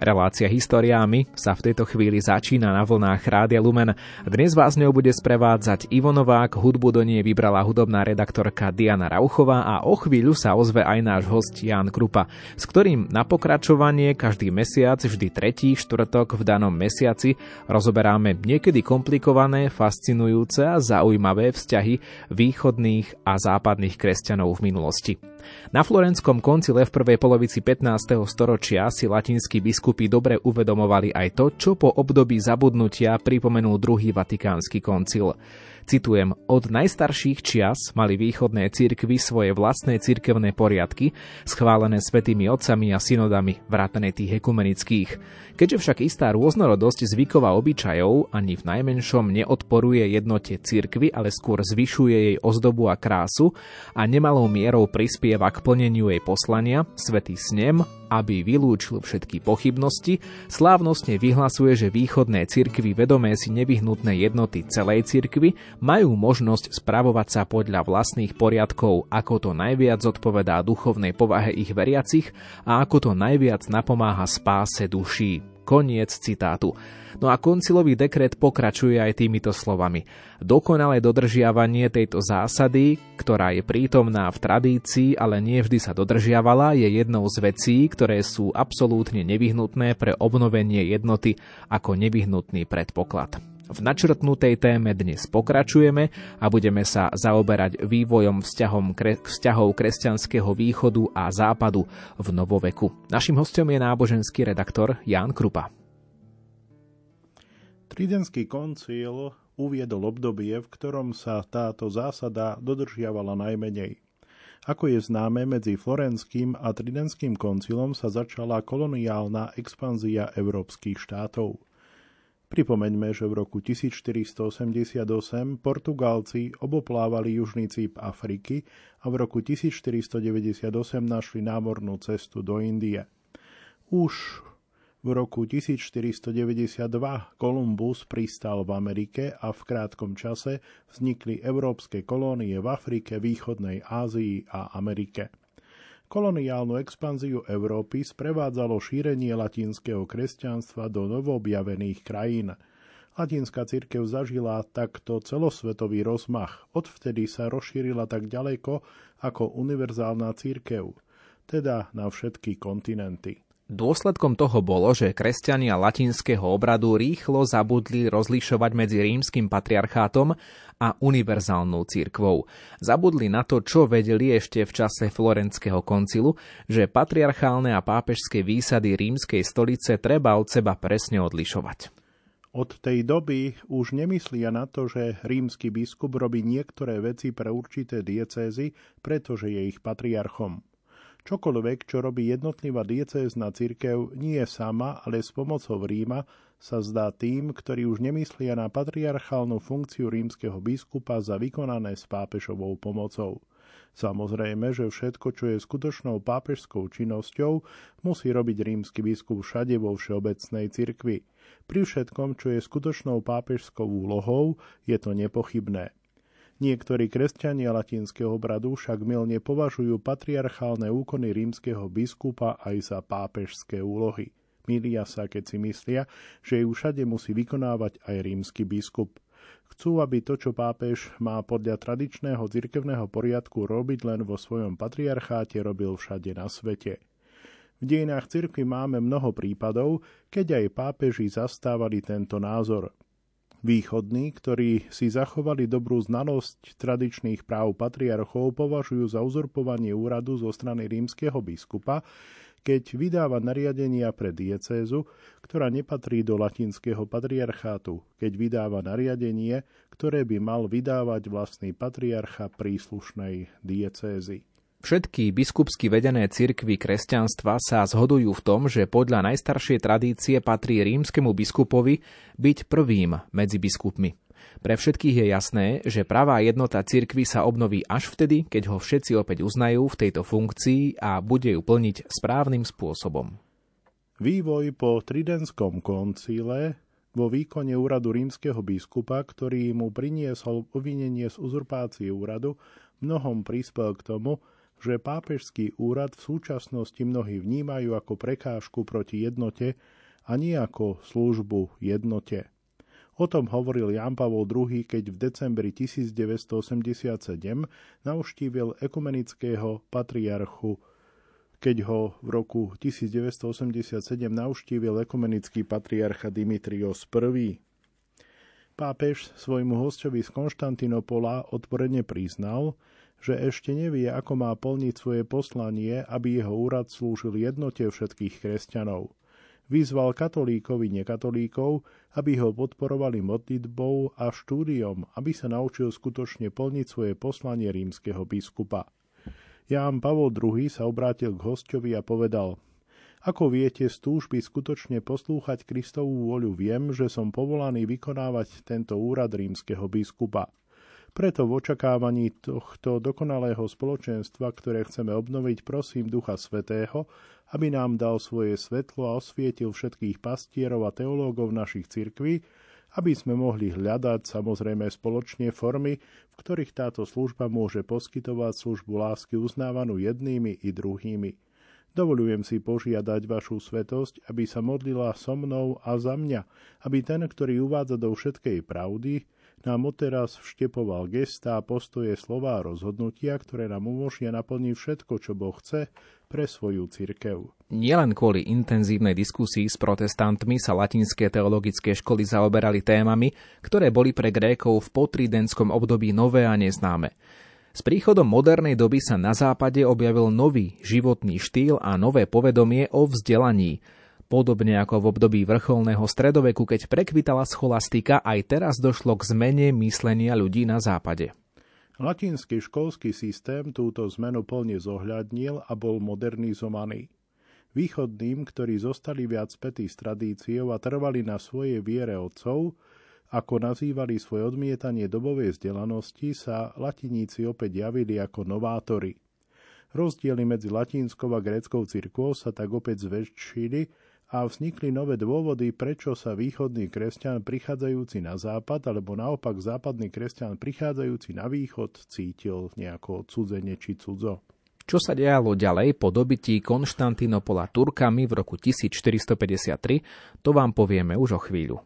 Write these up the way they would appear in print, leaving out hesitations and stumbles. Relácia História a my sa v tejto chvíli začína na vlnách Rádia Lumen. Dnes vás ňou bude sprevádzať Ivo Novák, hudbu do nej vybrala hudobná redaktorka Diana Rauchová a o chvíľu sa ozve aj náš host Ján Krupa, s ktorým na pokračovanie každý mesiac, vždy tretí štvrtok v danom mesiaci, rozoberáme niekedy komplikované, fascinujúce a zaujímavé vzťahy východných a západných kresťanov v minulosti. Na Florentskom koncile v prvej polovici 15. storočia si latinskí biskupy dobre uvedomovali aj to, čo po období zabudnutia pripomenul druhý Vatikánsky koncil. Citujem, od najstarších čias mali východné cirkvi svoje vlastné cirkevné poriadky, schválené svätými otcami a synodami, vrátane tých ekumenických. Keďže však istá rôznorodosť zvykov a obyčajov ani v najmenšom neodporuje jednote cirkvi, ale skôr zvyšuje jej ozdobu a krásu a nemalou mierou prispieva k plneniu jej poslania, svätý snem, aby vylúčil všetky pochybnosti, slávnostne vyhlasuje, že východné cirkvi vedomé si nevyhnutné jednoty celej cirkvi majú možnosť spravovať sa podľa vlastných poriadkov, ako to najviac zodpovedá duchovnej povahe ich veriacich a ako to najviac napomáha spáse duší. Koniec citátu. No a koncilový dekret pokračuje aj týmito slovami. Dokonalé dodržiavanie tejto zásady, ktorá je prítomná v tradícii, ale nie vždy sa dodržiavala, je jednou z vecí, ktoré sú absolútne nevyhnutné pre obnovenie jednoty ako nevyhnutný predpoklad. V načrtnutej téme dnes pokračujeme a budeme sa zaoberať vývojom vzťahov kresťanského východu a západu v novoveku. Naším hostom je náboženský redaktor Ján Krupa. Tridentský koncil uviedol obdobie, v ktorom sa táto zásada dodržiavala najmenej. Ako je známe, medzi Florenským a Tridentským koncilom sa začala koloniálna expanzia európskych štátov. Pripomeňme, že v roku 1488 Portugálci oboplávali južný cíp Afriky a v roku 1498 našli námornú cestu do Indie. Už v roku 1492 Kolumbus pristal v Amerike a v krátkom čase vznikli európske kolónie v Afrike, Východnej Ázii a Amerike. Koloniálnu expanziu Európy sprevádzalo šírenie latinského kresťanstva do novoobjavených krajín. Latinská cirkev zažila takto celosvetový rozmach. Odvtedy sa rozšírila tak ďaleko ako univerzálna cirkev, teda na všetky kontinenty. Dôsledkom toho bolo, že kresťania latinského obradu rýchlo zabudli rozlišovať medzi rímskym patriarchátom a univerzálnou cirkvou. Zabudli na to, čo vedeli ešte v čase Florentského koncilu, že patriarchálne a pápežské výsady rímskej stolice treba od seba presne odlišovať. Od tej doby už nemyslia na to, že rímsky biskup robí niektoré veci pre určité diecézy, pretože je ich patriarchom. Čokoľvek, čo robí jednotlivá diecézna cirkev, nie sama, ale s pomocou Ríma, sa zdá tým, ktorí už nemyslia na patriarchálnu funkciu rímskeho biskupa za vykonané s pápežovou pomocou. Samozrejme, že všetko, čo je skutočnou pápežskou činnosťou, musí robiť rímsky biskup všade vo všeobecnej cirkvi. Pri všetkom, čo je skutočnou pápežskou úlohou, je to nepochybné. Niektorí kresťania latinského obradu však mylne považujú patriarchálne úkony rímskeho biskupa aj za pápežské úlohy. Milia sa, keď si myslia, že ju všade musí vykonávať aj rímsky biskup. Chcú, aby to, čo pápež má podľa tradičného cirkevného poriadku robiť len vo svojom patriarcháte, robil všade na svete. V dejinách cirkvi máme mnoho prípadov, keď aj pápeži zastávali tento názor. Východní, ktorí si zachovali dobrú znalosť tradičných práv patriarchov, považujú za uzurpovanie úradu zo strany rímskeho biskupa, keď vydáva nariadenia pre diecézu, ktorá nepatrí do latinského patriarchátu, keď vydáva nariadenie, ktoré by mal vydávať vlastný patriarcha príslušnej diecézy. Všetky biskupsky vedené cirkvi kresťanstva sa zhodujú v tom, že podľa najstaršej tradície patrí rímskemu biskupovi byť prvým medzi biskupmi. Pre všetkých je jasné, že pravá jednota cirkvi sa obnoví až vtedy, keď ho všetci opäť uznajú v tejto funkcii a bude ju plniť správnym spôsobom. Vývoj po Tridentskom koncile vo výkone úradu rímskeho biskupa, ktorý mu priniesol obvinenie z uzurpácie úradu, mnohom prispel k tomu, že pápežský úrad v súčasnosti mnohí vnímajú ako prekážku proti jednote a nie ako službu jednote. O tom hovoril Ján Pavol II., keď v decembri 1987 navštívil ekumenického patriarchu. Keď ho v roku 1987 navštívil ekumenický patriarcha Dimitrios I. Pápež svojmu hostovi z Konštantinopola otvorene priznal, že ešte nevie, ako má plniť svoje poslanie, aby jeho úrad slúžil jednote všetkých kresťanov. Vyzval katolíkov i nekatolíkov, aby ho podporovali modlitbou a štúdiom, aby sa naučil skutočne plniť svoje poslanie rímskeho biskupa. Ján Pavol II. Sa obrátil k hosťovi a povedal: Ako viete, z túžby skutočne poslúchať Kristovú vôľu viem, že som povolaný vykonávať tento úrad rímskeho biskupa. Preto v očakávaní tohto dokonalého spoločenstva, ktoré chceme obnoviť, prosím Ducha Svätého, aby nám dal svoje svetlo a osvietil všetkých pastierov a teológov našich cirkví, aby sme mohli hľadať samozrejme spoločne formy, v ktorých táto služba môže poskytovať službu lásky uznávanú jednými i druhými. Dovolujem si požiadať vašu svätosť, aby sa modlila so mnou a za mňa, aby ten, ktorý uvádza do všetkej pravdy, nám odteraz vštepoval gestá, postoje, slová a rozhodnutia, ktoré nám umožnia naplniť všetko, čo Boh chce pre svoju cirkev. Nielen kvôli intenzívnej diskusii s protestantmi sa latinské teologické školy zaoberali témami, ktoré boli pre Grékov v potridentskom období nové a neznáme. S príchodom modernej doby sa na západe objavil nový životný štýl a nové povedomie o vzdelaní. Podobne ako v období vrcholného stredoveku, keď prekvitala scholastika, aj teraz došlo k zmene myslenia ľudí na západe. Latinský školský systém túto zmenu plne zohľadnil a bol modernizovaný. Východným, ktorí zostali viac spätí s tradíciou a trvali na svojej viere otcov, ako nazývali svoje odmietanie dobovej vzdelanosti, sa latiníci opäť javili ako novátori. Rozdiely medzi latinskou a gréckou cirkvou sa tak opäť zväčšili a vznikli nové dôvody, prečo sa východný kresťan prichádzajúci na západ alebo naopak západný kresťan prichádzajúci na východ cítil nejako cudzene či cudzo. Čo sa dialo ďalej po dobití Konštantinopola Turkami v roku 1453, to vám povieme už o chvíľu.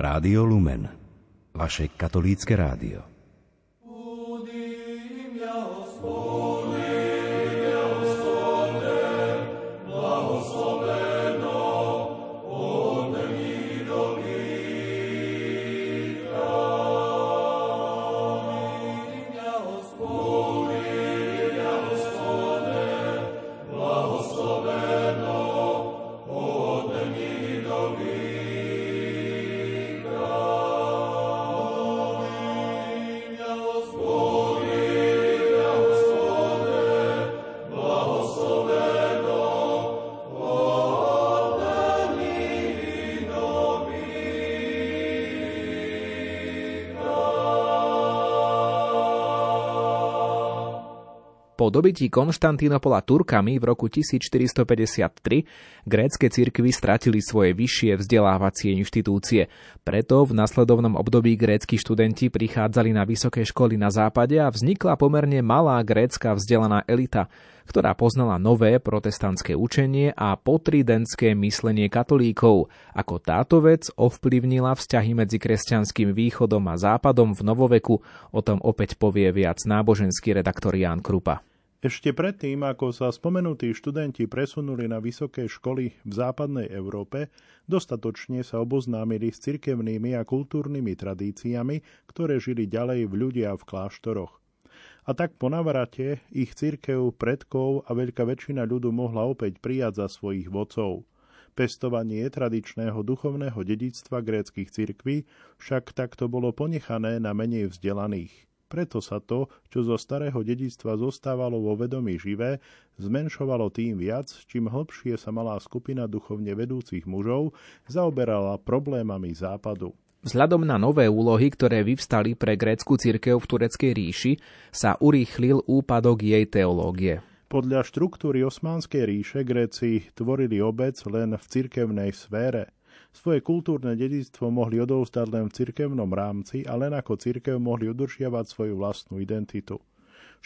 Rádio Lumen, vaše katolícke rádio. Po dobytí Konštantínopola Turkami v roku 1453 grécke cirkvi stratili svoje vyššie vzdelávacie inštitúcie. Preto v nasledovnom období grécki študenti prichádzali na vysoké školy na západe a vznikla pomerne malá grécka vzdelaná elita, ktorá poznala nové protestantské učenie a potridentské myslenie katolíkov, ako táto vec ovplyvnila vzťahy medzi kresťanským východom a západom v novoveku. O tom opäť povie viac náboženský redaktor Ján Krupa. Ešte predtým, ako sa spomenutí študenti presunuli na vysoké školy v západnej Európe, dostatočne sa oboznámili s cirkevnými a kultúrnymi tradíciami, ktoré žili ďalej v ľudia v kláštoroch. A tak po navrate ich cirkev, predkov a veľká väčšina ľudu mohla opäť prijať za svojich vodcov. Pestovanie tradičného duchovného dedičstva gréckych cirkví však takto bolo ponechané na menej vzdelaných. Preto sa to, čo zo starého dedičstva zostávalo vo vedomí živé, zmenšovalo tým viac, čím hlbšie sa malá skupina duchovne vedúcich mužov zaoberala problémami západu. Vzhľadom na nové úlohy, ktoré vyvstali pre grécku cirkev v tureckej ríši, sa urýchlil úpadok jej teológie. Podľa štruktúry Osmanskej ríše Gréci tvorili obec len v cirkevnej sfére. Svoje kultúrne dedičstvo mohli odovzdať len v cirkevnom rámci a len ako cirkev mohli udržiavať svoju vlastnú identitu.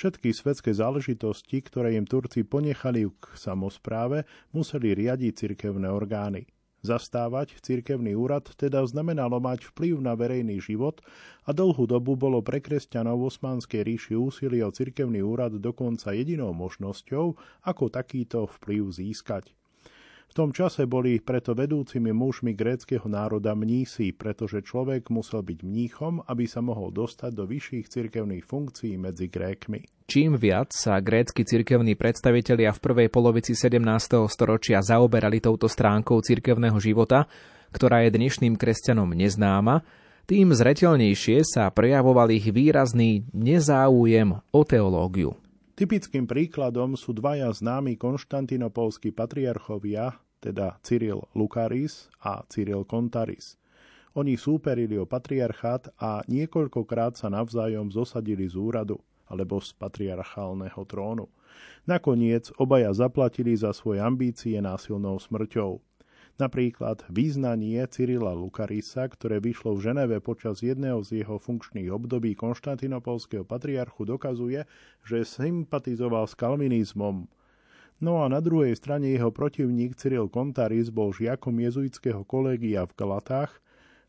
Všetky svetské záležitosti, ktoré im Turci ponechali k samospráve, museli riadiť cirkevné orgány. Zastávať cirkevný úrad teda znamenalo mať vplyv na verejný život a dlhú dobu bolo pre kresťanov v Osmanskej ríši úsilie o cirkevný úrad dokonca jedinou možnosťou, ako takýto vplyv získať. V tom čase boli preto vedúcimi mužmi gréckeho národa mnísi, pretože človek musel byť mníchom, aby sa mohol dostať do vyšších cirkevných funkcií medzi Grékmi. Čím viac sa grécki cirkevní predstavitelia v prvej polovici 17. storočia zaoberali touto stránkou cirkevného života, ktorá je dnešným kresťanom neznáma, tým zreteľnejšie sa prejavoval ich výrazný nezáujem o teológiu. Typickým príkladom sú dvaja známi konštantinopolskí patriarchovia, teda Cyril Lukaris a Cyril Kontaris. Oni súperili o patriarchát a niekoľkokrát sa navzájom zosadili z úradu alebo z patriarchálneho trónu. Nakoniec obaja zaplatili za svoje ambície násilnou smrťou. Napríklad význanie Cyrila Lukarisa, ktoré vyšlo v Ženeve počas jedného z jeho funkčných období konštantinopolského patriarchu, dokazuje, že sympatizoval s kalvinizmom. No a na druhej strane jeho protivník Cyril Kontaris bol žiakom jezuitského kolégia v Galatách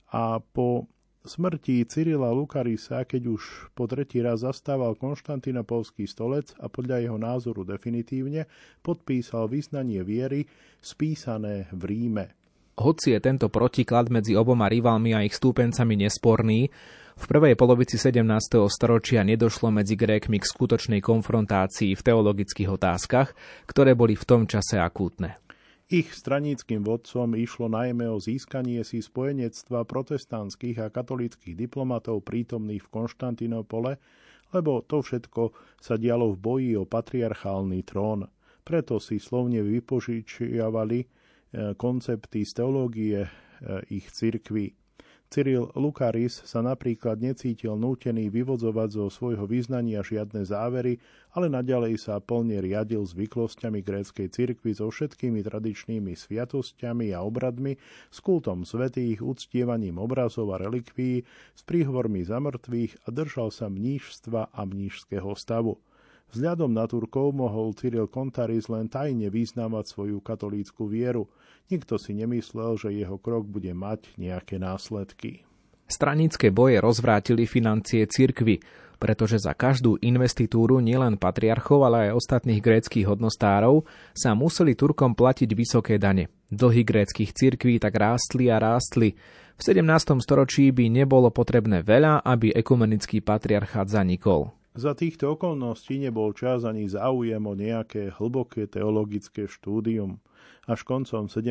a po smrti Cyrila Lukarisa, keď už po tretí raz zastával konštantinopolský stolec a podľa jeho názoru definitívne, podpísal vyznanie viery spísané v Ríme. Hoci je tento protiklad medzi oboma rivalmi a ich stúpencami nesporný, v prvej polovici 17. storočia nedošlo medzi Grékmi k skutočnej konfrontácii v teologických otázkach, ktoré boli v tom čase akútne. Ich straníckym vodcom išlo najmä o získanie si spojenectva protestantských a katolíckych diplomatov prítomných v Konštantínopole, lebo to všetko sa dialo v boji o patriarchálny trón. Preto si slovne vypožičiavali koncepty z teológie ich cirkví. Cyril Lukaris sa napríklad necítil nútený vyvodzovať zo svojho vyznania žiadne závery, ale naďalej sa plne riadil zvyklosťami gréckej cirkvi so všetkými tradičnými sviatosťami a obradmi, s kultom svätých, uctievaním obrazov a relikvií, s príhovormi za mŕtvych a držal sa mníšstva a mníšskeho stavu. Vzhľadom na Turkov mohol Cyril Kontaris len tajne vyznávať svoju katolícku vieru. Nikto si nemyslel, že jeho krok bude mať nejaké následky. Stranické boje rozvrátili financie cirkvi, pretože za každú investitúru nielen patriarchov, ale aj ostatných gréckych hodnostárov sa museli Turkom platiť vysoké dane. Dlhy gréckych cirkví tak rástli a rástli. V 17. storočí by nebolo potrebné veľa, aby ekumenický patriarchát zanikol. Za týchto okolností nebol čas ani záujem o nejaké hlboké teologické štúdium. Až koncom 17.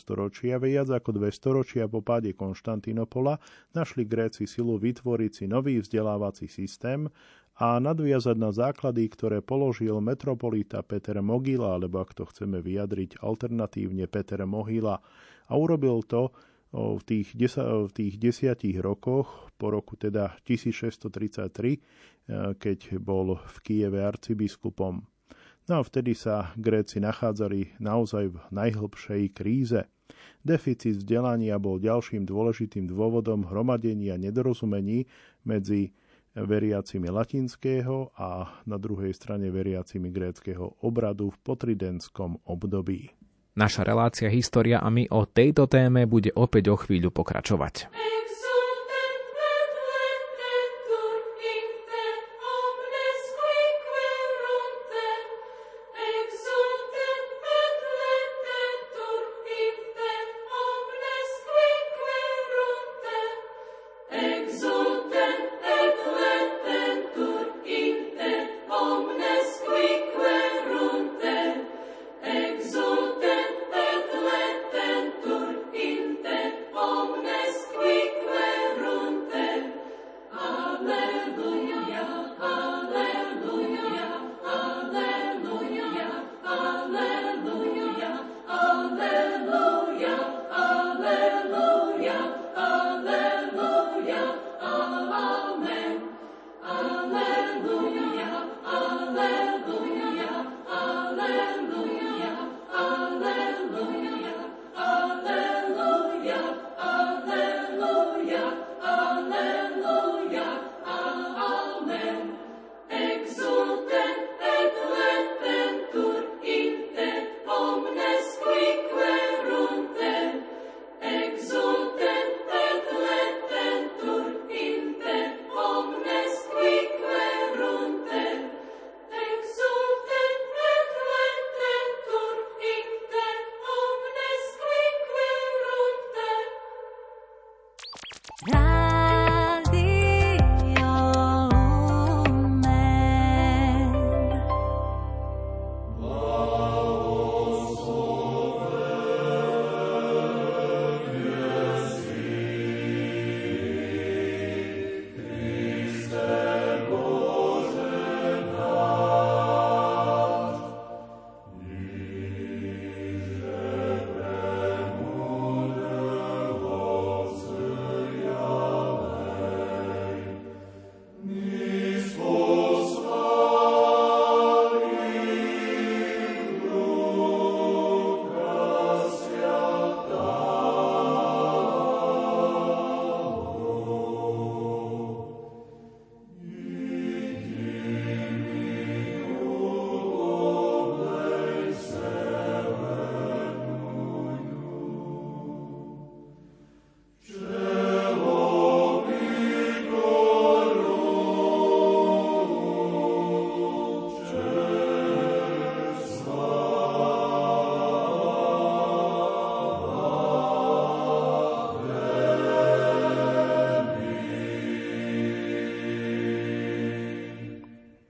storočia, viac ako 200 ročia po páde Konštantinopola, našli Gréci silu vytvoriť si nový vzdelávací systém a nadviazať na základy, ktoré položil metropolita Peter Mohyla, alebo ak to chceme vyjadriť alternatívne Peter Mohyla, a urobil to v tých 10 rokoch, po roku teda 1633, keď bol v Kyjeve arcibiskupom. No a vtedy sa Gréci nachádzali naozaj v najhlbšej kríze. Deficit vzdelania bol ďalším dôležitým dôvodom hromadenia nedorozumení medzi veriacimi latinského a na druhej strane veriacimi gréckeho obradu v potridentskom období. Naša relácia História a my o tejto téme bude opäť o chvíľu pokračovať.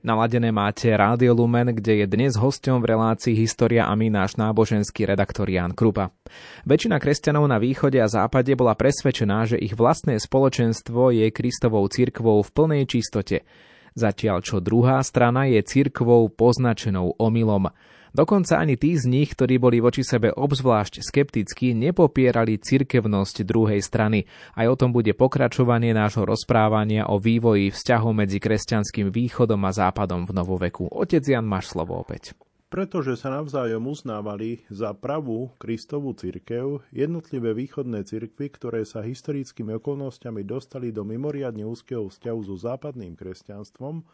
Naladené máte Rádio Lumen, kde je dnes hosťom v relácii História a my náš náboženský redaktor Ján Krupa. Väčšina kresťanov na východe a západe bola presvedčená, že ich vlastné spoločenstvo je Kristovou cirkvou v plnej čistote, zatiaľ čo druhá strana je cirkvou poznačenou omylom. Dokonca ani tí z nich, ktorí boli voči sebe obzvlášť skeptickí, nepopierali cirkevnosť druhej strany. Aj o tom bude pokračovanie nášho rozprávania o vývoji vzťahu medzi kresťanským východom a západom v novoveku. Otec Jan, máš slovo opäť. Pretože sa navzájom uznávali za pravú Kristovú cirkev, jednotlivé východné cirkvy, ktoré sa historickými okolnostiami dostali do mimoriadne úzkeho vzťahu so západným kresťanstvom,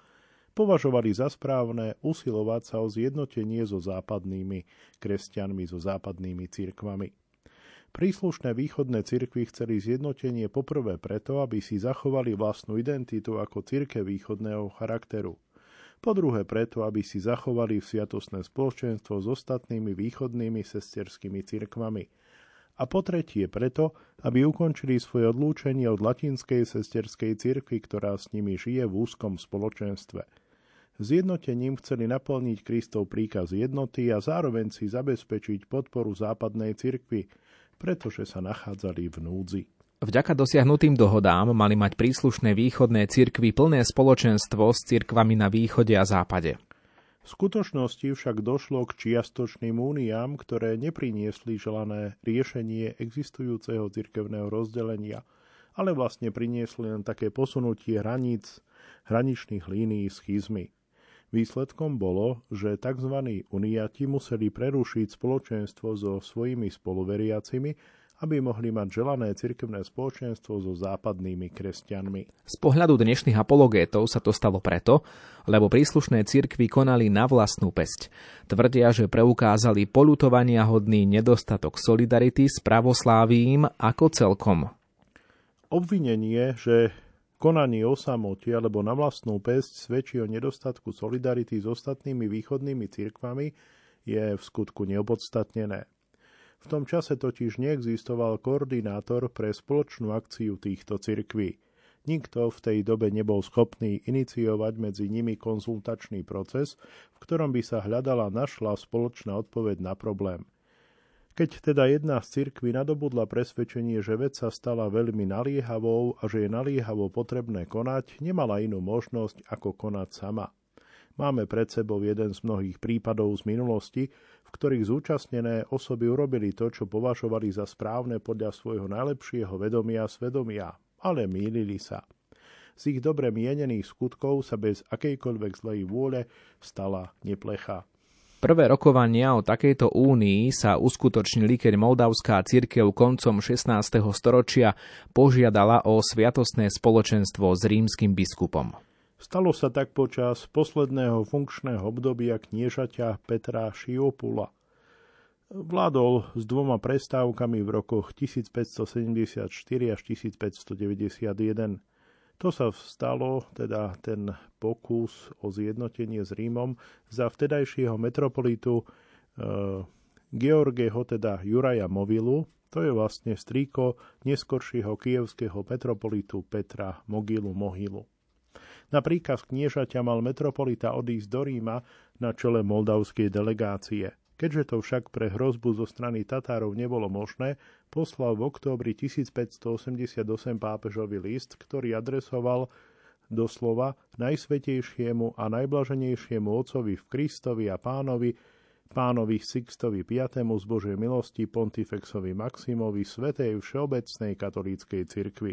považovali za správne usilovať sa o zjednotenie so západnými kresťanmi, so západnými cirkvami. Príslušné východné cirkvy chceli zjednotenie poprvé preto, aby si zachovali vlastnú identitu ako cirkev východného charakteru. Po druhé preto, aby si zachovali sviatostné spoločenstvo s ostatnými východnými sesterskými cirkvami. A po tretie preto, aby ukončili svoje odlúčenie od latinskej sesterskej cirkvi, ktorá s nimi žije v úzkom spoločenstve. Zjednotením chceli naplniť Kristov príkaz jednoty a zároveň si zabezpečiť podporu západnej cirkvi, pretože sa nachádzali v núdzi. Vďaka dosiahnutým dohodám mali mať príslušné východné cirkvi plné spoločenstvo s cirkvami na východe a západe. V skutočnosti však došlo k čiastočným úniám, ktoré nepriniesli želané riešenie existujúceho cirkevného rozdelenia, ale vlastne priniesli len také posunutie hraníc, hraničných línií schizmy. Výsledkom bolo, že tzv. Uniati museli prerušiť spoločenstvo so svojimi spoluveriacimi, aby mohli mať želané cirkevné spoločenstvo so západnými kresťanmi. Z pohľadu dnešných apologétov sa to stalo preto, lebo príslušné cirkvi konali na vlastnú päsť. Tvrdia, že preukázali poľutovaniahodný nedostatok solidarity s pravoslávím ako celkom. Obvinenie, že konanie osamoty alebo na vlastnú päsť svedčí o nedostatku solidarity s ostatnými východnými cirkvami, je v skutku neopodstatnené. V tom čase totiž neexistoval koordinátor pre spoločnú akciu týchto cirkví. Nikto v tej dobe nebol schopný iniciovať medzi nimi konzultačný proces, v ktorom by sa hľadala našla spoločná odpoveď na problém. Keď teda jedna z cirkví nadobudla presvedčenie, že vec sa stala veľmi naliehavou a že je naliehavo potrebné konať, nemala inú možnosť ako konať sama. Máme pred sebou jeden z mnohých prípadov z minulosti, v ktorých zúčastnené osoby urobili to, čo považovali za správne podľa svojho najlepšieho vedomia a svedomia, ale mýlili sa. Z ich dobre mienených skutkov sa bez akejkoľvek zlej vôle stala neplecha. Prvé rokovania o takejto únii sa uskutočnili, keď moldavská cirkev koncom 16. storočia požiadala o sviatostné spoločenstvo s rímskym biskupom. Stalo sa tak počas posledného funkčného obdobia kniežaťa Petra Šiopula. Vládol s dvoma prestávkami v rokoch 1574 až 1591. To sa stalo, teda ten pokus o zjednotenie s Rímom za vtedajšieho metropolitu Georgeho, teda Juraja Movilu. To je vlastne strýko neskoršieho kijevského metropolitu Petra Mohylu. Na príkaz kniežaťa mal metropolita odísť do Ríma na čele moldavskej delegácie. Keďže to však pre hrozbu zo strany Tatárov nebolo možné, poslal v októbri 1588 pápežový list, ktorý adresoval doslova najsvätejšiemu a najblaženejšiemu Otcovi v Kristovi a pánovi Sixtovi V. z Božej milosti pontifexovi Maximovi Svetej Všeobecnej katolíckej cirkvi.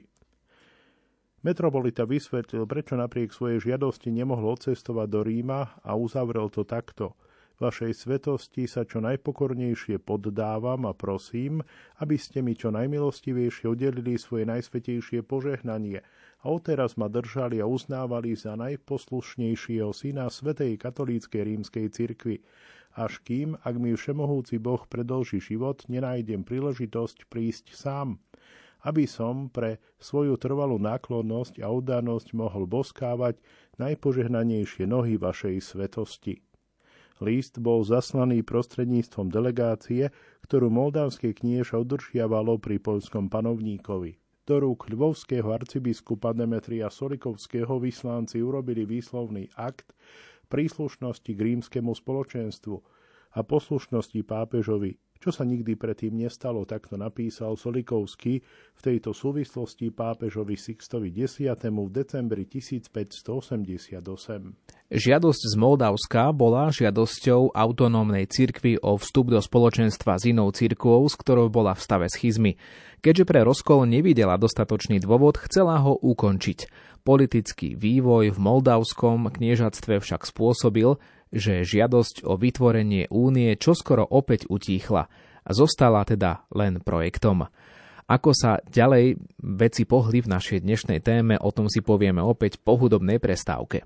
Metropolita vysvetlil, prečo napriek svojej žiadosti nemohol odcestovať do Ríma a uzavrel to takto. Vašej svetosti sa čo najpokornejšie poddávam a prosím, aby ste mi čo najmilostivejšie udelili svoje najsvätejšie požehnanie a odteraz ma držali a uznávali za najposlušnejšieho syna Svetej katolíckej rímskej cirkvi. Až kým, ak mi všemohúci Boh predĺži život, nenájdem príležitosť prísť sám, aby som pre svoju trvalú náklonnosť a oddanosť mohol boskávať najpožehnanejšie nohy vašej svetosti. List bol zaslaný prostredníctvom delegácie, ktorú moldavské knieža udržiavalo pri poľskom panovníkovi. Do rúk ľvovského arcibiskupa Demetria Solikovského vyslanci urobili výslovný akt príslušnosti k rímskemu spoločenstvu a poslušnosti pápežovi, čo sa nikdy predtým nestalo, takto napísal Solikovský v tejto súvislosti pápežovi Sixtovi X. v decembri 1588. Žiadosť z Moldavska bola žiadosťou autonómnej cirkvi o vstup do spoločenstva s inou cirkvou, s ktorou bola v stave schizmy. Keďže pre rozkol nevidela dostatočný dôvod, chcela ho ukončiť. Politický vývoj v moldavskom kniežatstve však spôsobil, že žiadosť o vytvorenie únie čoskoro opäť utíchla a zostala teda len projektom. Ako sa ďalej veci pohli v našej dnešnej téme, o tom si povieme opäť po hudobnej prestávke.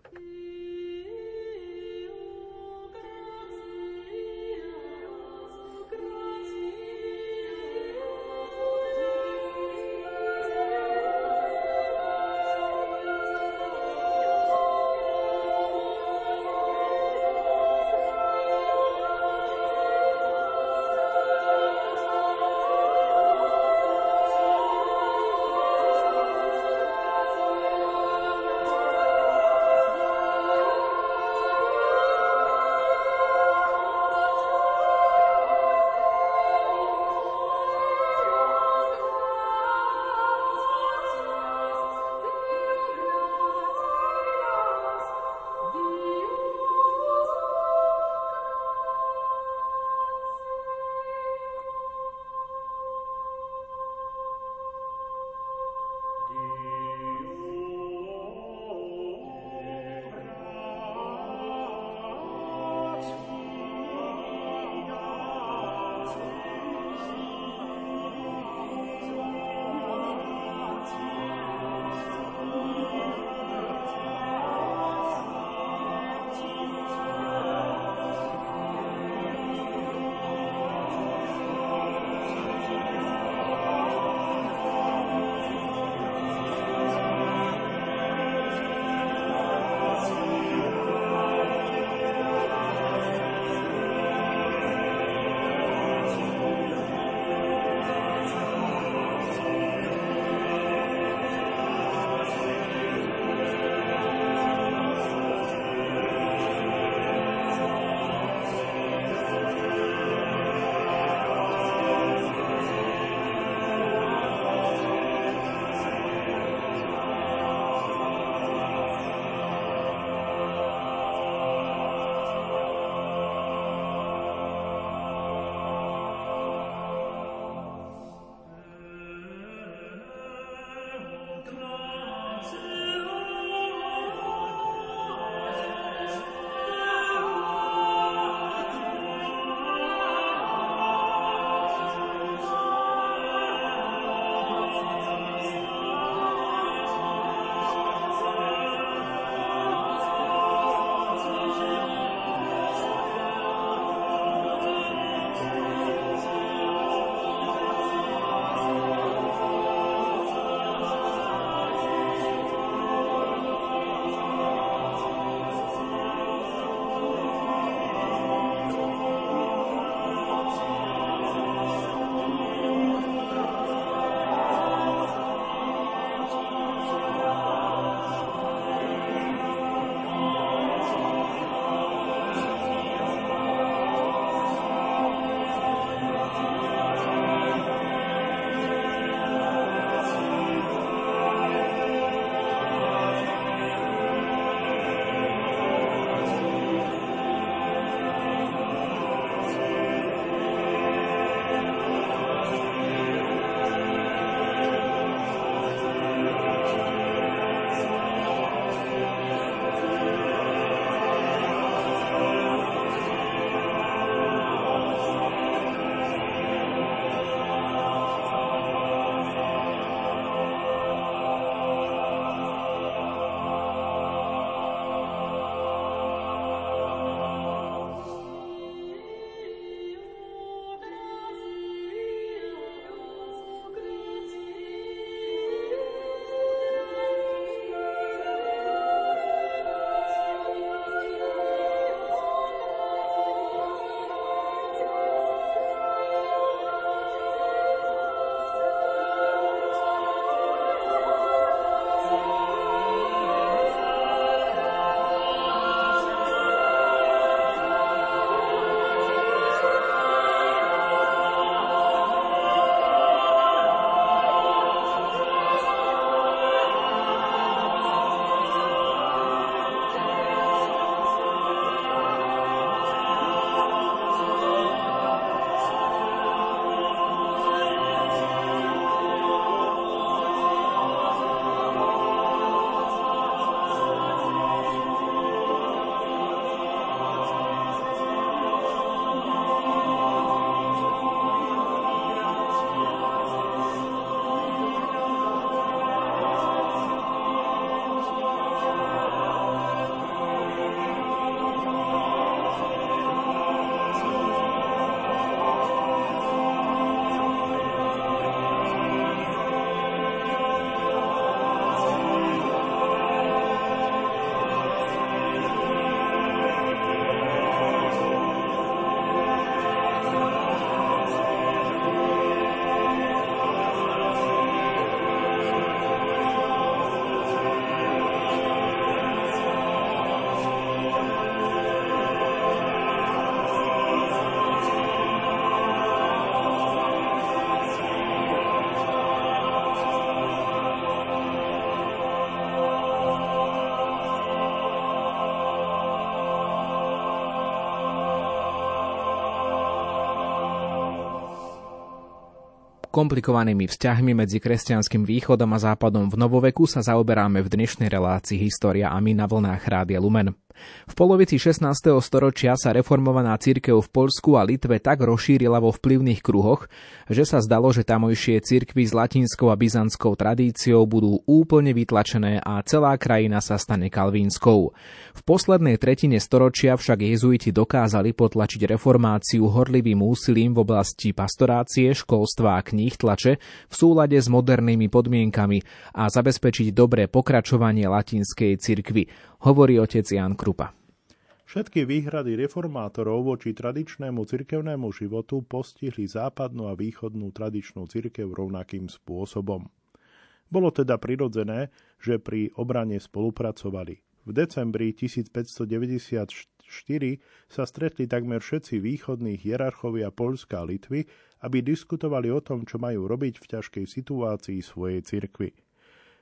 Komplikovanými vzťahmi medzi kresťanským východom a západom v novoveku sa zaoberáme v dnešnej relácii História a my na vlnách Rádia Lumen. V polovici 16. storočia sa reformovaná cirkev v Poľsku a Litve tak rozšírila vo vplyvných kruhoch, že sa zdalo, že tamojšie cirkvi s latinskou a byzantskou tradíciou budú úplne vytlačené a celá krajina sa stane kalvínskou. V poslednej tretine storočia však jezuiti dokázali potlačiť reformáciu horlivým úsilím v oblasti pastorácie, školstva a kníh tlače v súlade s modernými podmienkami a zabezpečiť dobré pokračovanie latinskej cirkvi, hovorí otec Ján Krupa. Všetky výhrady reformátorov voči tradičnému cirkevnému životu postihli západnú a východnú tradičnú cirkev rovnakým spôsobom. Bolo teda prirodzené, že pri obrane spolupracovali. V decembri 1594 sa stretli takmer všetci východní hierarchovia Poľska a Litvy, aby diskutovali o tom, čo majú robiť v ťažkej situácii svojej cirkvi.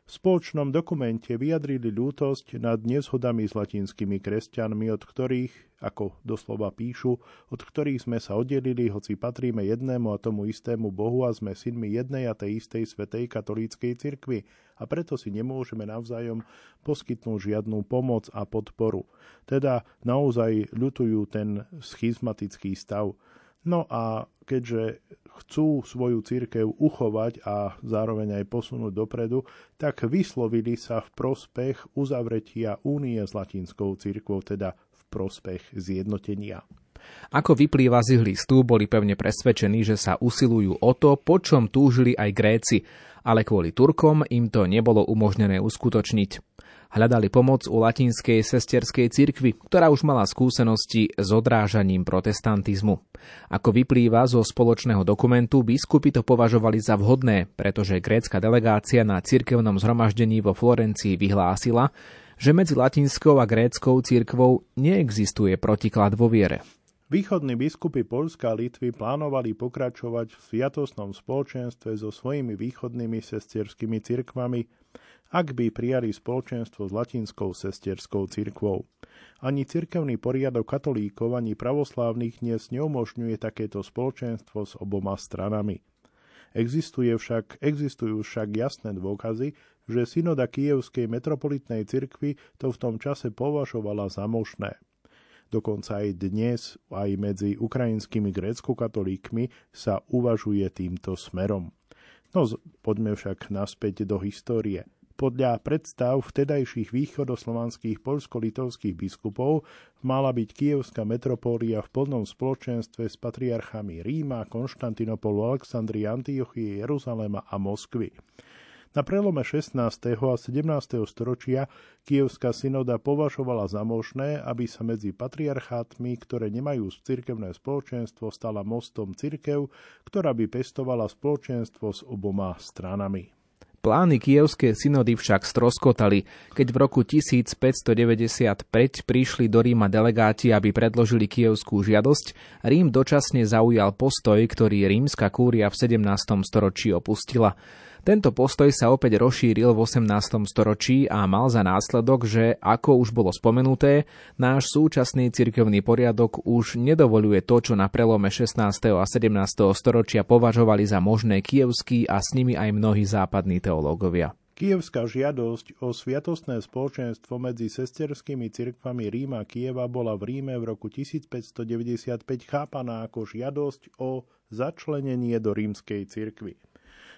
V spoločnom dokumente vyjadrili ľútosť nad nezhodami s latinskými kresťanmi, od ktorých, ako doslova píšu, od ktorých sme sa oddelili, hoci patríme jednému a tomu istému Bohu a sme synmi jednej a tej istej svätej katolíckej cirkvi a preto si nemôžeme navzájom poskytnúť žiadnu pomoc a podporu. Teda naozaj ľutujú ten schizmatický stav. No a keďže chcú svoju cirkev uchovať a zároveň aj posunúť dopredu, tak vyslovili sa v prospech uzavretia únie s latinskou cirkvou, teda v prospech zjednotenia. Ako vyplýva z ich listu, boli pevne presvedčení, že sa usilujú o to, po čom túžili aj Gréci, ale kvôli Turkom im to nebolo umožnené uskutočniť. Hľadali pomoc u latinskej sesterskej cirkvi, ktorá už mala skúsenosti s odrážaním protestantizmu. Ako vyplýva zo spoločného dokumentu, biskupy to považovali za vhodné, pretože grécka delegácia na cirkevnom zhromaždení vo Florencii vyhlásila, že medzi latinskou a gréckou cirkvou neexistuje protiklad vo viere. Východní biskupy Poľska a Litvy plánovali pokračovať v sviatostnom spoločenstve so svojimi východnými sestierskými cirkvami, ak by prijali spoločenstvo s latinskou sestierskou cirkvou. Ani cirkevný poriadok katolíkov, ani pravoslávnych dnes neumožňuje takéto spoločenstvo s oboma stranami. Existujú však jasné dôkazy, že synoda Kyjevskej metropolitnej cirkvi to v tom čase považovala za možné. Dokonca aj dnes, aj medzi ukrajinskými gréckokatolíkmi sa uvažuje týmto smerom. No poďme však naspäť do histórie. Podľa predstav vtedajších východoslovanských poľsko-litovských biskupov mala byť Kyjevská metropólia v plnom spoločenstve s patriarchami Ríma, Konštantinopolu, Alexandrie, Antiochie, Jeruzalema a Moskvy. Na prelome 16. a 17. storočia Kyjevská synoda považovala za možné, aby sa medzi patriarchátmi, ktoré nemajú cirkevné spoločenstvo, stala mostom cirkev, ktorá by pestovala spoločenstvo s oboma stranami. Plány Kyjevskej synody však stroskotali, keď v roku 1595 prišli do Ríma delegáti, aby predložili kyjevskú žiadosť, Rím dočasne zaujal postoj, ktorý rímska kúria v 17. storočí opustila. Tento postoj sa opäť rozšíril v 18. storočí a mal za následok, že, ako už bolo spomenuté, náš súčasný cirkevný poriadok už nedovoľuje to, čo na prelome 16. a 17. storočia považovali za možné kyjevskí a s nimi aj mnohí západní teológovia. Kyjevská žiadosť o sviatostné spoločenstvo medzi sesterskými cirkvami Ríma a Kyjeva bola v Ríme v roku 1595 chápaná ako žiadosť o začlenenie do rímskej cirkvi.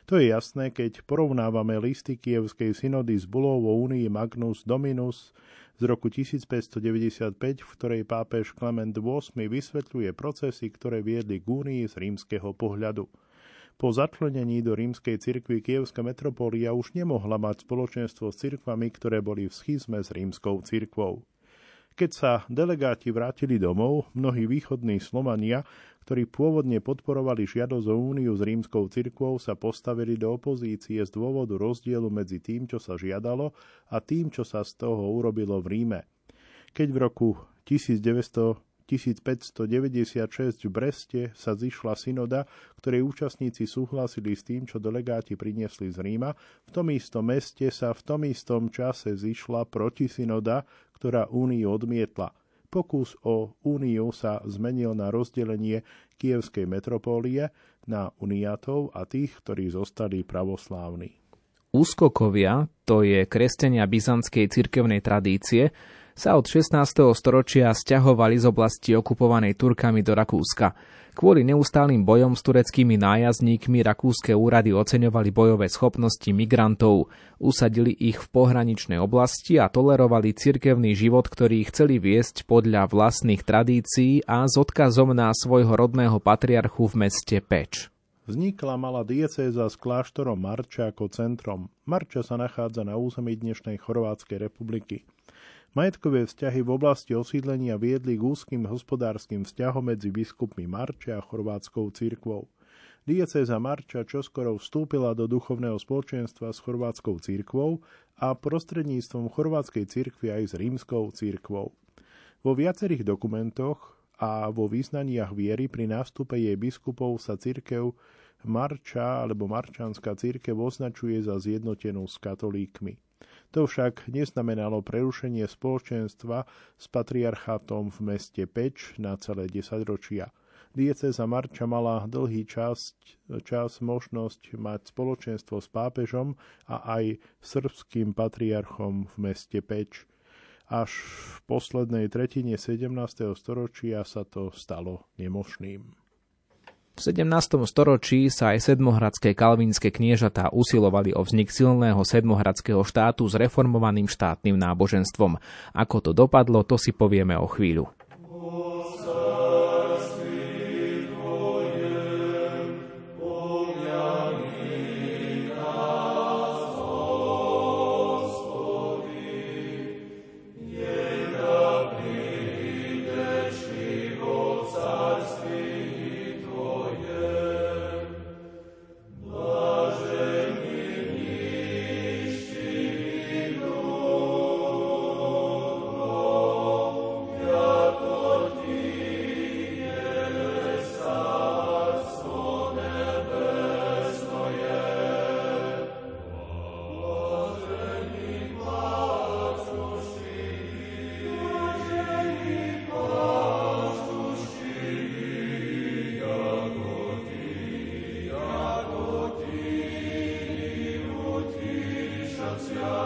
To je jasné, keď porovnávame listy Kyjevskej synody s bulou o únii Magnus Dominus z roku 1595, v ktorej pápež Klement VIII. Vysvetľuje procesy, ktoré viedli k únii z rímskeho pohľadu. Po začlenení do rímskej cirkvi Kyjevská metropólia už nemohla mať spoločenstvo s cirkvami, ktoré boli v schizme s rímskou cirkvou. Keď sa delegáti vrátili domov, mnohí východní Slovania, ktorí pôvodne podporovali žiadosť o úniu s rímskou cirkvou, sa postavili do opozície z dôvodu rozdielu medzi tým, čo sa žiadalo, a tým, čo sa z toho urobilo v Ríme. Keď v roku 1596 v Breste sa zišla synoda, ktorej účastníci súhlasili s tým, čo delegáti priniesli z Ríma, v tom istom meste sa v tom istom čase zišla protisynoda, ktorá úniu odmietla. Pokus o úniu sa zmenil na rozdelenie Kyjevskej metropólie, na uniátov a tých, ktorí zostali pravoslávni. Úskokovia, to je kresťania byzantskej cirkevnej tradície, sa od 16. storočia sťahovali z oblasti okupovanej Turkami do Rakúska. Kvôli neustálým bojom s tureckými nájazdníkmi rakúske úrady oceňovali bojové schopnosti migrantov, usadili ich v pohraničnej oblasti a tolerovali cirkevný život, ktorý chceli viesť podľa vlastných tradícií a s odkazom na svojho rodného patriarchu v meste Peč. Vznikla malá diecéza s kláštorom Marča ako centrom. Marča sa nachádza na území dnešnej Chorvátskej republiky. Majetkové vzťahy v oblasti osídlenia viedli k úzkym hospodárskym vzťahom medzi biskupmi Marča a chorvátskou cirkvou. Diecéza Marča čoskoro vstúpila do duchovného spoločenstva s chorvátskou cirkvou a prostredníctvom chorvátskej cirkvi aj s rímskou cirkvou. Vo viacerých dokumentoch a vo vyznaniach viery pri nástupe jej biskupov sa cirkev Marča alebo marčanská cirkev označuje za zjednotenú s katolíkmi. To však neznamenalo prerušenie spoločenstva s patriarchátom v meste Peč na celé 10 ročia. Diecéza Marča mala dlhý čas možnosť mať spoločenstvo s pápežom a aj srbským patriarchom v meste Peč. Až v poslednej tretine 17. storočia sa to stalo nemožným. V 17. storočí sa aj sedmohradské kalvínske kniežatá usilovali o vznik silného sedmohradského štátu s reformovaným štátnym náboženstvom. Ako to dopadlo, to si povieme o chvíľu. No.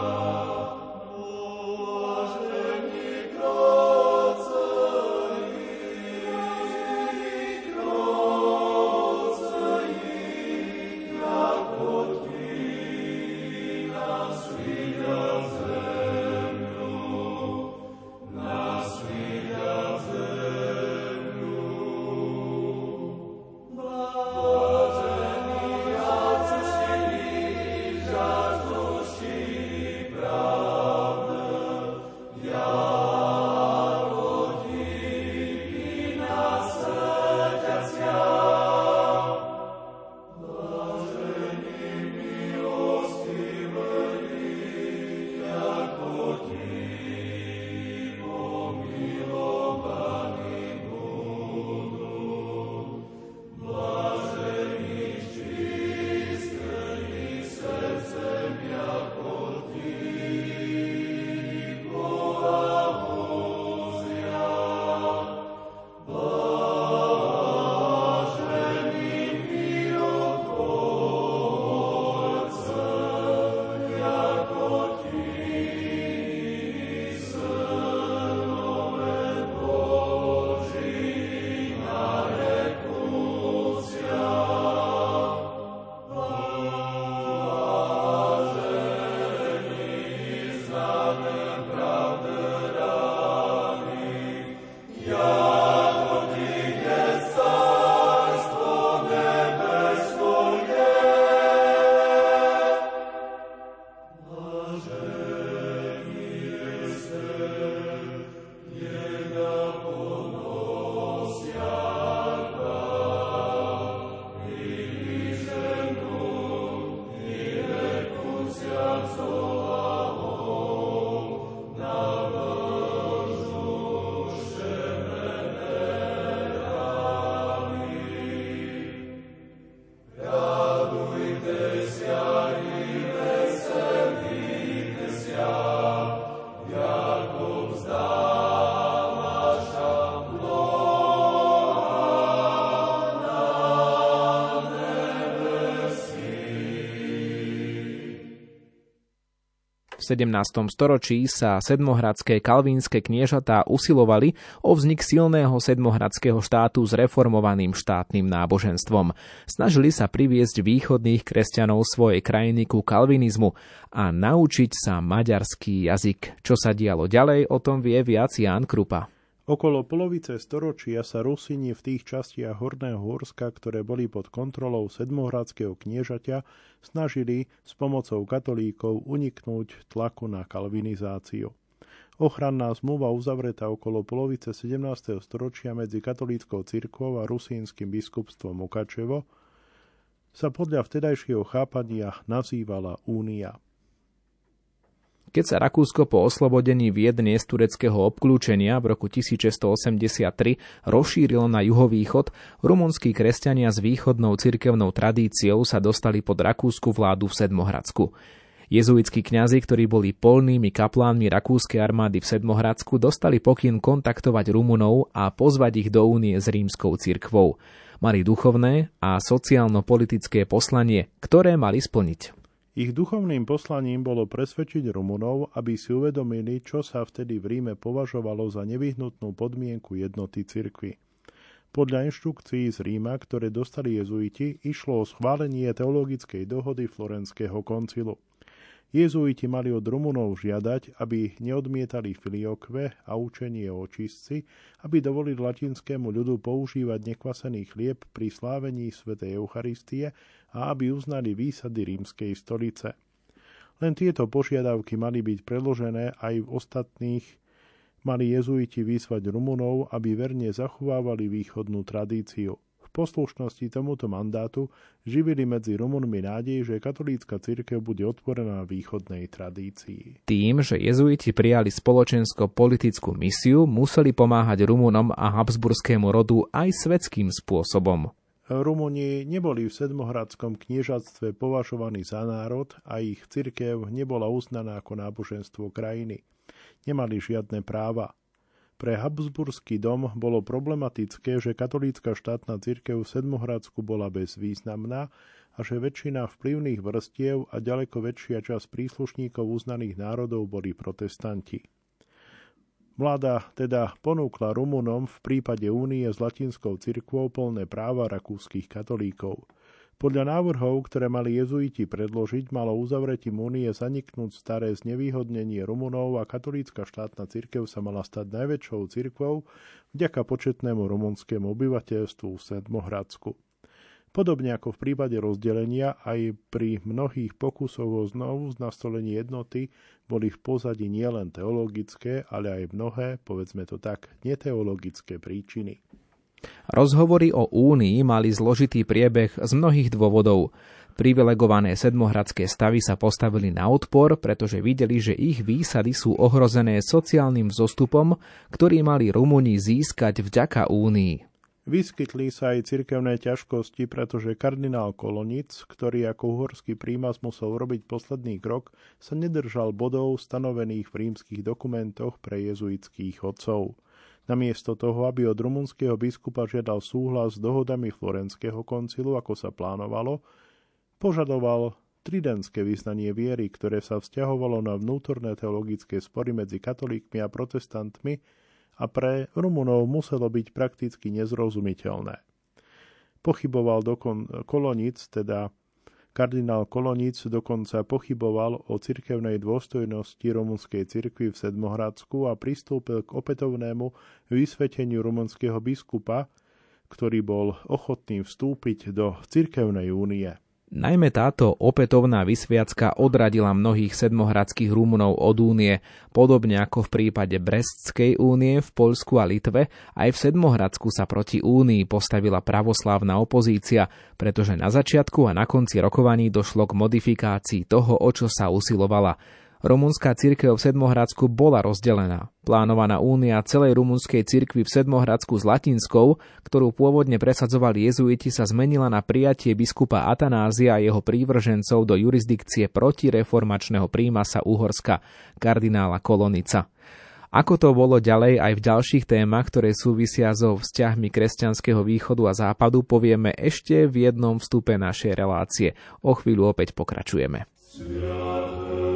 V 17. storočí sa sedmohradské kalvínske kniežatá usilovali o vznik silného sedmohradského štátu s reformovaným štátnym náboženstvom. Snažili sa priviesť východných kresťanov svojej krajiny ku kalvinizmu a naučiť sa maďarský jazyk. Čo sa dialo ďalej, o tom vie viac Ján Krupa. Okolo polovice storočia sa Rusini v tých častiach Horného Horska, ktoré boli pod kontrolou sedmohradského kniežaťa, snažili s pomocou katolíkov uniknúť tlaku na kalvinizáciu. Ochranná zmluva uzavretá okolo polovice 17. storočia medzi katolíckou cirkvou a rusínskym biskupstvom Mukačevo sa podľa vtedajšieho chápania nazývala Únia. Keď sa Rakúsko po oslobodení Viedne z tureckého obklúčenia v roku 1683 rozšírilo na juhovýchod, rumunskí kresťania s východnou cirkevnou tradíciou sa dostali pod rakúsku vládu v Sedmohradsku. Jezuitskí kňazi, ktorí boli poľnými kaplánmi rakúskej armády v Sedmohradsku, dostali pokyn kontaktovať Rumunov a pozvať ich do únie s rímskou cirkvou. Mali duchovné a sociálno-politické poslanie, ktoré mali splniť. Ich duchovným poslaním bolo presvedčiť Rumunov, aby si uvedomili, čo sa vtedy v Ríme považovalo za nevyhnutnú podmienku jednoty cirkvi. Podľa inštrukcií z Ríma, ktoré dostali jezuiti, išlo o schválenie teologickej dohody Florentského koncilu. Jezuiti mali od Rumunov žiadať, aby ich neodmietali filiokve a učenie o čistci, aby dovolili latinskému ľudu používať nekvasený chlieb pri slávení svätej Eucharistie, a aby uznali výsady rímskej stolice. Len tieto požiadavky mali byť preložené aj v ostatných. Mali jezuiti vyzvať Rumunov, aby verne zachovávali východnú tradíciu. V poslušnosti tomuto mandátu živili medzi Rumunmi nádej, že katolícka cirkev bude otvorená východnej tradícii. Tým, že jezuiti prijali spoločensko-politickú misiu, museli pomáhať Rumunom a habsburskému rodu aj svetským spôsobom. Rumúni neboli v sedmohradskom kniežatstve považovaní za národ a ich cirkev nebola uznaná ako náboženstvo krajiny. Nemali žiadne práva. Pre habsburský dom bolo problematické, že katolícka štátna cirkev v Sedmohradsku bola bezvýznamná a že väčšina vplyvných vrstiev a ďaleko väčšia časť príslušníkov uznaných národov boli protestanti. Vláda teda ponúkla Rumunom v prípade únie s latinskou cirkvou plné práva rakúskych katolíkov. Podľa návrhov, ktoré mali jezuiti predložiť, malo uzavretím únie zaniknúť staré znevýhodnenie Rumunov a katolícka štátna cirkev sa mala stať najväčšou cirkvou vďaka početnému rumunskému obyvateľstvu v Sedmohradsku. Podobne ako v prípade rozdelenia, aj pri mnohých pokusoch o znovu nastolenie jednoty boli v pozadí nielen teologické, ale aj mnohé, povedzme to tak, neteologické príčiny. Rozhovory o únii mali zložitý priebeh z mnohých dôvodov. Privilegované sedmohradské stavy sa postavili na odpor, pretože videli, že ich výsady sú ohrozené sociálnym vzostupom, ktorý mali Rumúni získať vďaka únii. Vyskytli sa aj cirkevné ťažkosti, pretože kardinál Kollonich, ktorý ako uhorský prímas musel robiť posledný krok, sa nedržal bodov stanovených v rímskych dokumentoch pre jezuitských otcov. Namiesto toho, aby od rumunského biskupa žiadal súhlas s dohodami Florentského koncilu, ako sa plánovalo, požadoval tridentské vyznanie viery, ktoré sa vzťahovalo na vnútorné teologické spory medzi katolíkmi a protestantmi, a pre Rumunov muselo byť prakticky nezrozumiteľné. Kardinál Kollonich dokonca pochyboval o cirkevnej dôstojnosti rumunskej cirkvi v Sedmohradsku a pristúpil k opätovnému vysveteniu rumunského biskupa, ktorý bol ochotný vstúpiť do cirkevnej únie. Najmä táto opätovná vysviacka odradila mnohých sedmohradských Rumunov od únie, podobne ako v prípade Brestskej únie v Poľsku a Litve, aj v Sedmohradsku sa proti únii postavila pravoslávna opozícia, pretože na začiatku a na konci rokovaní došlo k modifikácii toho, o čo sa usilovala. Rumunská cirkev v Sedmohradsku bola rozdelená. Plánovaná únia celej rumunskej cirkvi v Sedmohradsku s latinskou, ktorú pôvodne presadzovali jezuiti, sa zmenila na prijatie biskupa Atanázia a jeho prívržencov do jurisdikcie protireformačného prímasa Uhorska, kardinála Kollonicha. Ako to bolo ďalej aj v ďalších témach, ktoré súvisia so vzťahmi kresťanského východu a západu, povieme ešte v jednom vstupe našej relácie. O chvíľu opäť pokračujeme. Sviaté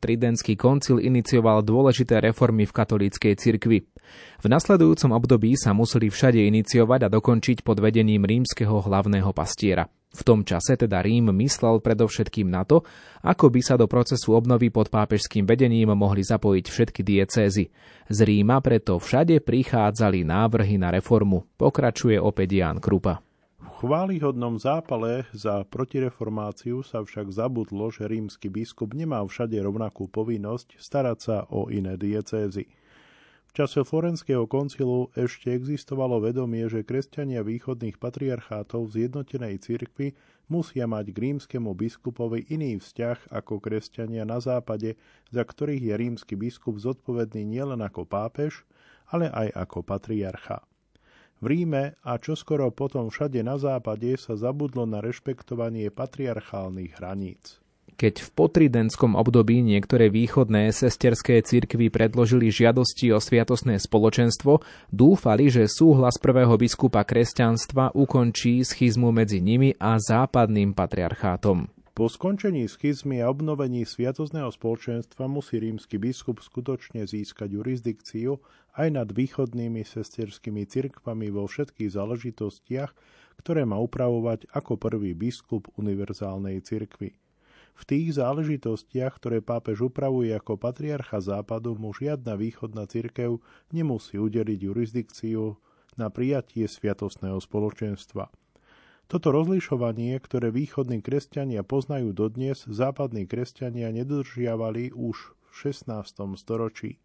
Tridentský koncil inicioval dôležité reformy v katolíckej cirkvi. V nasledujúcom období sa museli všade iniciovať a dokončiť pod vedením rímskeho hlavného pastiera. V tom čase teda Rím myslel predovšetkým na to, ako by sa do procesu obnovy pod pápežským vedením mohli zapojiť všetky diecézy. Z Ríma preto všade prichádzali návrhy na reformu, pokračuje opäť Ján Krupa. V chválihodnom zápale za protireformáciu sa však zabudlo, že rímsky biskup nemá všade rovnakú povinnosť starať sa o iné diecézy. V čase Florentského koncilu ešte existovalo vedomie, že kresťania východných patriarchátov v zjednotenej cirkvi musia mať k rímskemu biskupovi iný vzťah ako kresťania na západe, za ktorých je rímsky biskup zodpovedný nielen ako pápež, ale aj ako patriarcha. V Ríme a čoskoro potom všade na západe sa zabudlo na rešpektovanie patriarchálnych hraníc. Keď v potridentskom období niektoré východné sesterské cirkvi predložili žiadosti o sviatostné spoločenstvo, dúfali, že súhlas prvého biskupa kresťanstva ukončí schizmu medzi nimi a západným patriarchátom. Po skončení schizmy a obnovení sviatostného spoločenstva musí rímsky biskup skutočne získať jurisdikciu aj nad východnými sesterskými cirkvami vo všetkých záležitostiach, ktoré má upravovať ako prvý biskup univerzálnej cirkvi. V tých záležitostiach, ktoré pápež upravuje ako patriarcha západu, mu žiadna východná cirkev nemusí udeliť jurisdikciu na prijatie sviatostného spoločenstva. Toto rozlišovanie, ktoré východní kresťania poznajú dodnes, západní kresťania nedodržiavali už v 16. storočí.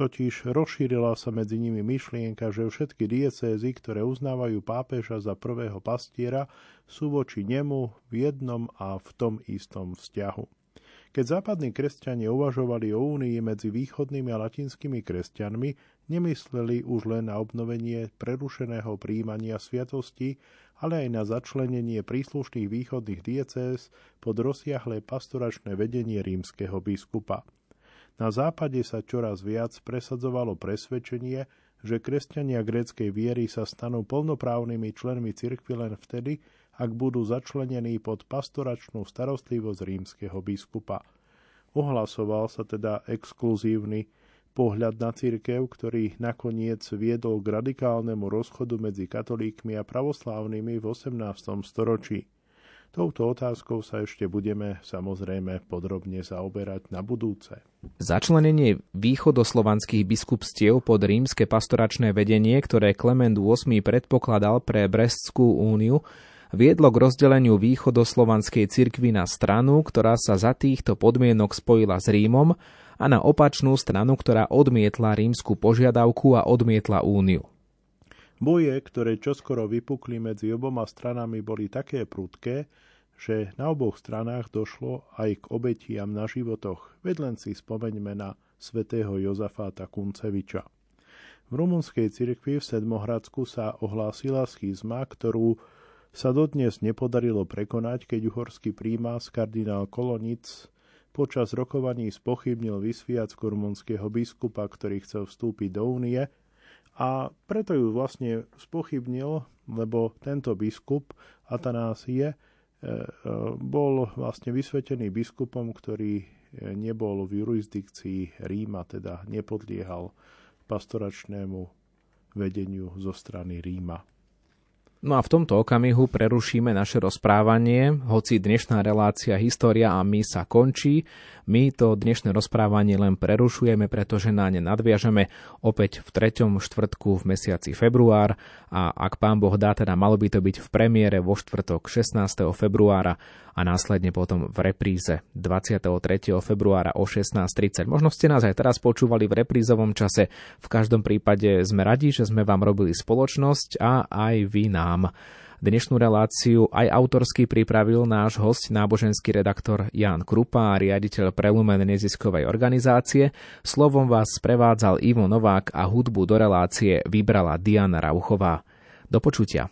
Totiž rozšírila sa medzi nimi myšlienka, že všetky diecézy, ktoré uznávajú pápeža za prvého pastiera, sú voči nemu v jednom a v tom istom vzťahu. Keď západní kresťania uvažovali o únii medzi východnými a latinskými kresťanmi, nemysleli už len na obnovenie prerušeného prijímania sviatosti, ale aj na začlenenie príslušných východných diecéz pod rozsiahle pastoračné vedenie rímskeho biskupa. Na západe sa čoraz viac presadzovalo presvedčenie, že kresťania gréckej viery sa stanú plnoprávnymi členmi cirkvi len vtedy, ak budú začlenení pod pastoračnú starostlivosť rímskeho biskupa. Ohlasoval sa teda exkluzívny pohľad na cirkev, ktorý nakoniec viedol k radikálnemu rozchodu medzi katolíkmi a pravoslávnymi v 18. storočí. Touto otázkou sa ešte budeme samozrejme podrobne zaoberať na budúce. Začlenenie východoslovanských biskupstiev pod rímske pastoračné vedenie, ktoré Klement VIII. Predpokladal pre Brestskú úniu, viedlo k rozdeleniu východoslovanskej cirkvi na stranu, ktorá sa za týchto podmienok spojila s Rímom, a na opačnú stranu, ktorá odmietla rímsku požiadavku a odmietla úniu. Boje, ktoré čoskoro vypukli medzi oboma stranami, boli také prudké, že na oboch stranách došlo aj k obetiam na životoch. Veď len si spomeňme na svätého Jozafáta Kunceeviča. V rumunskej cirkvi v Sedmohradsku sa ohlásila schizma, ktorú sa dodnes nepodarilo prekonať, keď uhorský prímas kardinál Kollonich počas rokovaní spochybnil vysviacku rumunského biskupa, ktorý chcel vstúpiť do únie, A preto ju vlastne spochybnil, lebo tento biskup Atanásie bol vlastne vysvetený biskupom, ktorý nebol v jurisdikcii Ríma, teda nepodliehal pastoračnému vedeniu zo strany Ríma. No a v tomto okamihu prerušíme naše rozprávanie, hoci dnešná relácia História a my sa končí. My to dnešné rozprávanie len prerušujeme, pretože na ne nadviažeme opäť v 3. štvrtku v mesiaci február a ak Pán Boh dá, teda malo by to byť v premiére vo štvrtok 16. februára a následne potom v repríze 23. februára o 16:30. Možno ste nás aj teraz počúvali v reprízovom čase. V každom prípade sme radi, že sme vám robili spoločnosť a aj vy nám. Dnešnú reláciu aj autorsky pripravil náš hosť, náboženský redaktor Ján Krupa, riaditeľ Pre Lumen neziskovej organizácie. Slovom vás sprevádzal Ivo Novák a hudbu do relácie vybrala Diana Rauchová. Do počutia.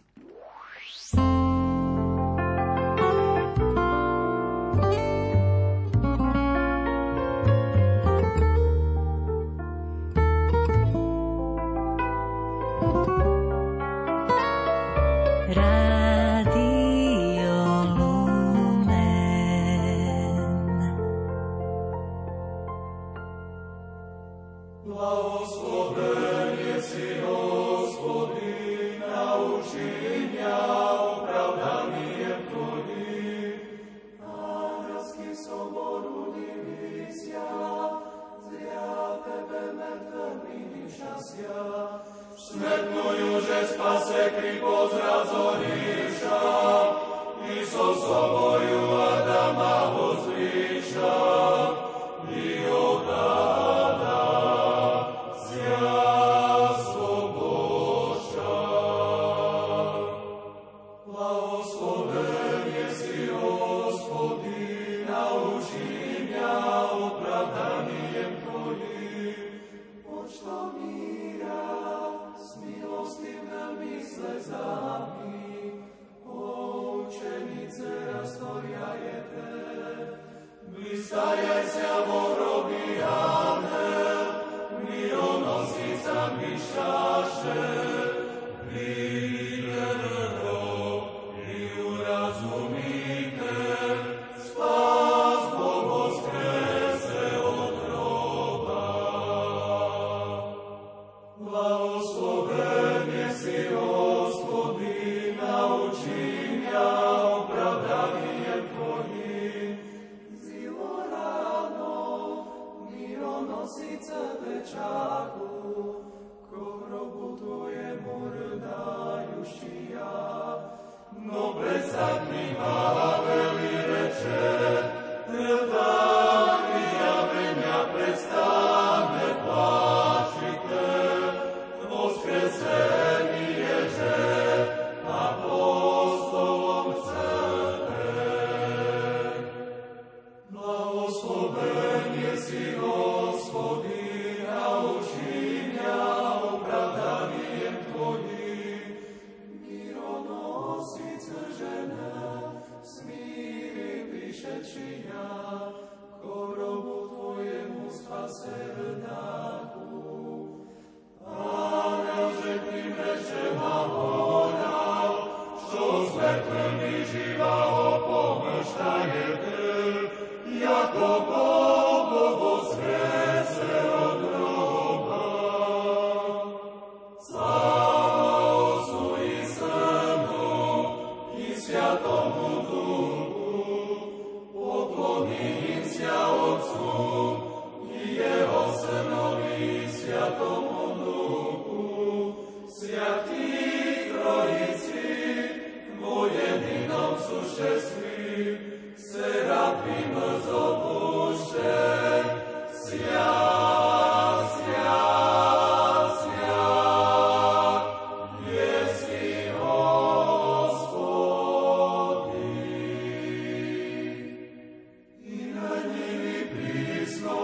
No.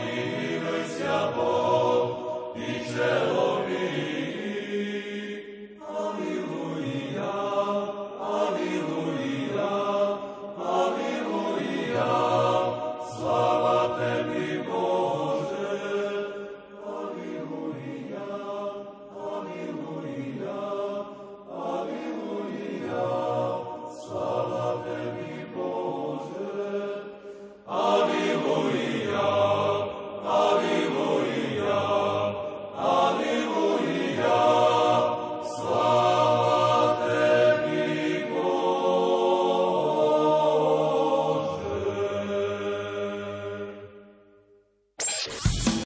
Modlíme sa, Bože.